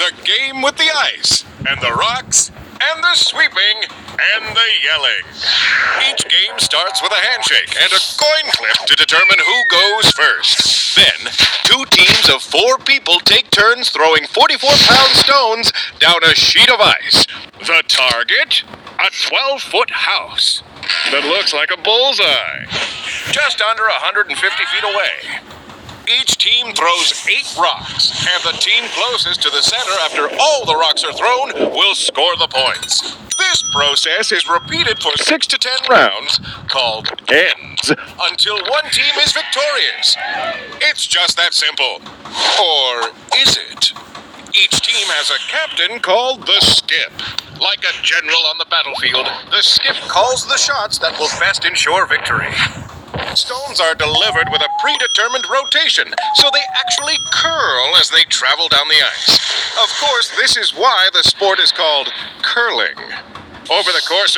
the game with the ice, and the rocks, and the sweeping, and the yelling. Each game starts with a handshake and a coin flip to determine who goes first. Then, two teams of four people take turns throwing 44-pound stones down a sheet of ice. The target, a 12-foot house that looks like a bullseye, just under 150 feet away. Each team throws 8 rocks, and the team closest to the center after all the rocks are thrown will score the points. This process is repeated for 6 to 10 rounds, called ends, until one team is victorious. It's just that simple. Or is it? Each team has a captain called the skip. Like a general on the battlefield, the skip calls the shots that will best ensure victory. Stones are delivered with a predetermined rotation, so they actually curl as they travel down the ice. Of course, this is why the sport is called curling. Over the course